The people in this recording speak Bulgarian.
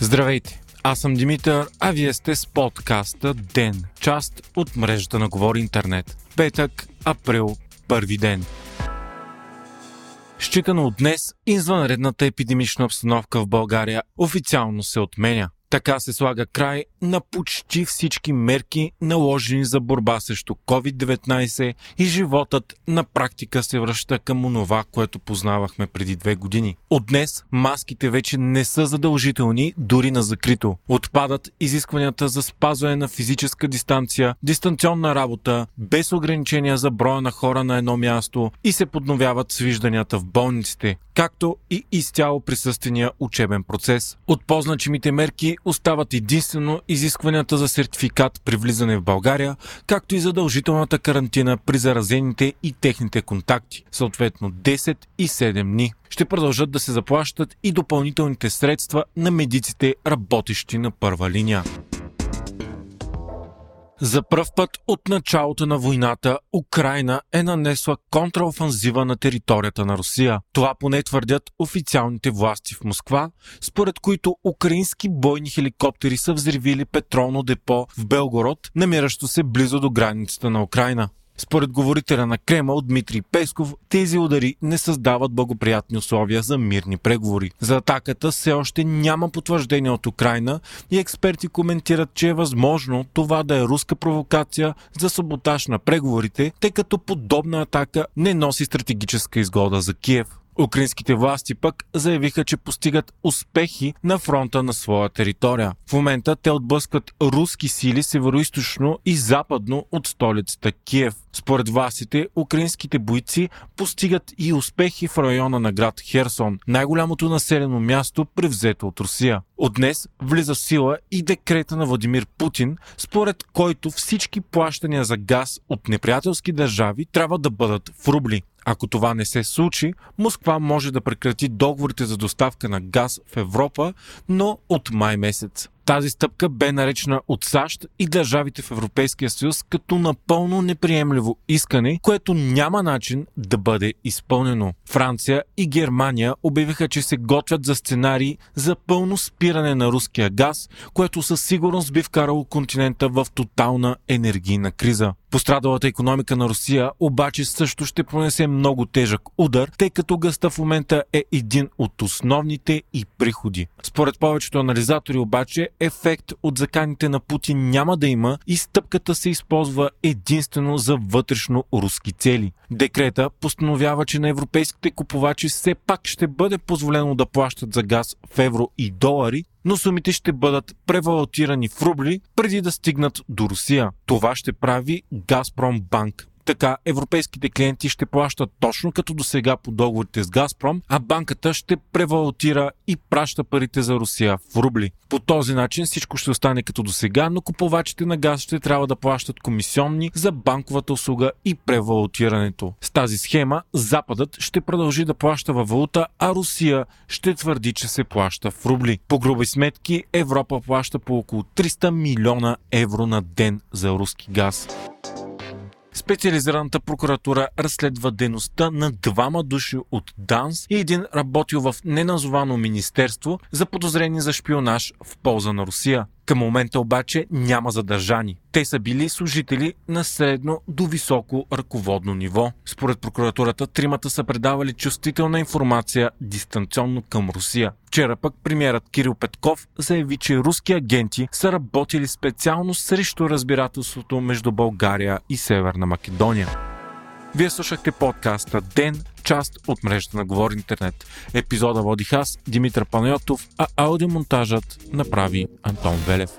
Здравейте, аз съм Димитър, а вие сте с подкаста ДЕН, част от мрежата на Говор Интернет. Петък, април, първи ден. Считано от днес, извънредната епидемична обстановка в България официално се отменя. Така се слага край на почти всички мерки, наложени за борба срещу COVID-19 и животът на практика се връща към онова, което познавахме преди 2 години. От днес маските вече не са задължителни дори на закрито. Отпадат изискванията за спазване на физическа дистанция, дистанционна работа, без ограничения за броя на хора на едно място и се подновяват свижданията в болниците, както и изцяло присъствения учебен процес. От по-значимите мерки остават единствено изискванията за сертификат при влизане в България, както и задължителната карантина при заразените и техните контакти, съответно 10 и 7 дни. Ще продължат да се заплащат и допълнителните средства на медиците, работещи на първа линия. За пръв път от началото на войната Украйна е нанесла контраофанзива на територията на Русия. Това поне твърдят официалните власти в Москва, според които украински бойни хеликоптери са взривили петролно депо в Белгород, намиращо се близо до границата на Украйна. Според говорителя на Кремъл Дмитрий Песков, тези удари не създават благоприятни условия за мирни преговори. За атаката все още няма потвърждение от Украйна и експерти коментират, че е възможно това да е руска провокация за саботаж на преговорите, тъй като подобна атака не носи стратегическа изгода за Киев. Украинските власти пък заявиха, че постигат успехи на фронта на своя територия. В момента те отблъскват руски сили североизточно и западно от столицата Киев. Според властите, украинските бойци постигат и успехи в района на град Херсон, най-голямото населено място, превзето от Русия. От днес влиза в сила и декрета на Владимир Путин, според който всички плащания за газ от неприятелски държави трябва да бъдат в рубли. Ако това не се случи, Москва може да прекрати договорите за доставка на газ в Европа, но от май месец. Тази стъпка бе наречена от САЩ и държавите в Европейския съюз като напълно неприемливо искане, което няма начин да бъде изпълнено. Франция и Германия обявиха, че се готвят за сценарии за пълно спиране на руския газ, което със сигурност би вкарало континента в тотална енергийна криза. Пострадалата икономика на Русия обаче също ще понесе много тежък удар, тъй като газта в момента е един от основните и приходи. Според повечето анализатори обаче, ефект от заканите на Путин няма да има и стъпката се използва единствено за вътрешно руски цели. Декрета постановява, че на европейските купувачи все пак ще бъде позволено да плащат за газ в евро и долари, но сумите ще бъдат превалутирани в рубли преди да стигнат до Русия. Това ще прави Газпромбанк. Така европейските клиенти ще плащат точно като досега по договорите с Газпром, а банката ще превалутира и праща парите за Русия в рубли. По този начин всичко ще остане като досега, но купувачите на газ ще трябва да плащат комисионни за банковата услуга и превалутирането. С тази схема Западът ще продължи да плаща във валута, а Русия ще твърди, че се плаща в рубли. По груби сметки Европа плаща по около 300 милиона евро на ден за руски газ. Специализираната прокуратура разследва дейността на 2 души от Данс и 1 работил в неназовано министерство, заподозрени за шпионаж в полза на Русия. Към момента обаче няма задържани. Те са били служители на средно до високо ръководно ниво. Според прокуратурата, 3-мата са предавали чувствителна информация дистанционно към Русия. Вчера пък премиерът Кирил Петков заяви, че руски агенти са работили специално срещу разбирателството между България и Северна Македония. Вие слушахте подкаста ДЕН, част от мрежата на Говор Интернет. Епизода водих аз, Димитър Панайотов, а аудиомонтажът направи Антон Велев.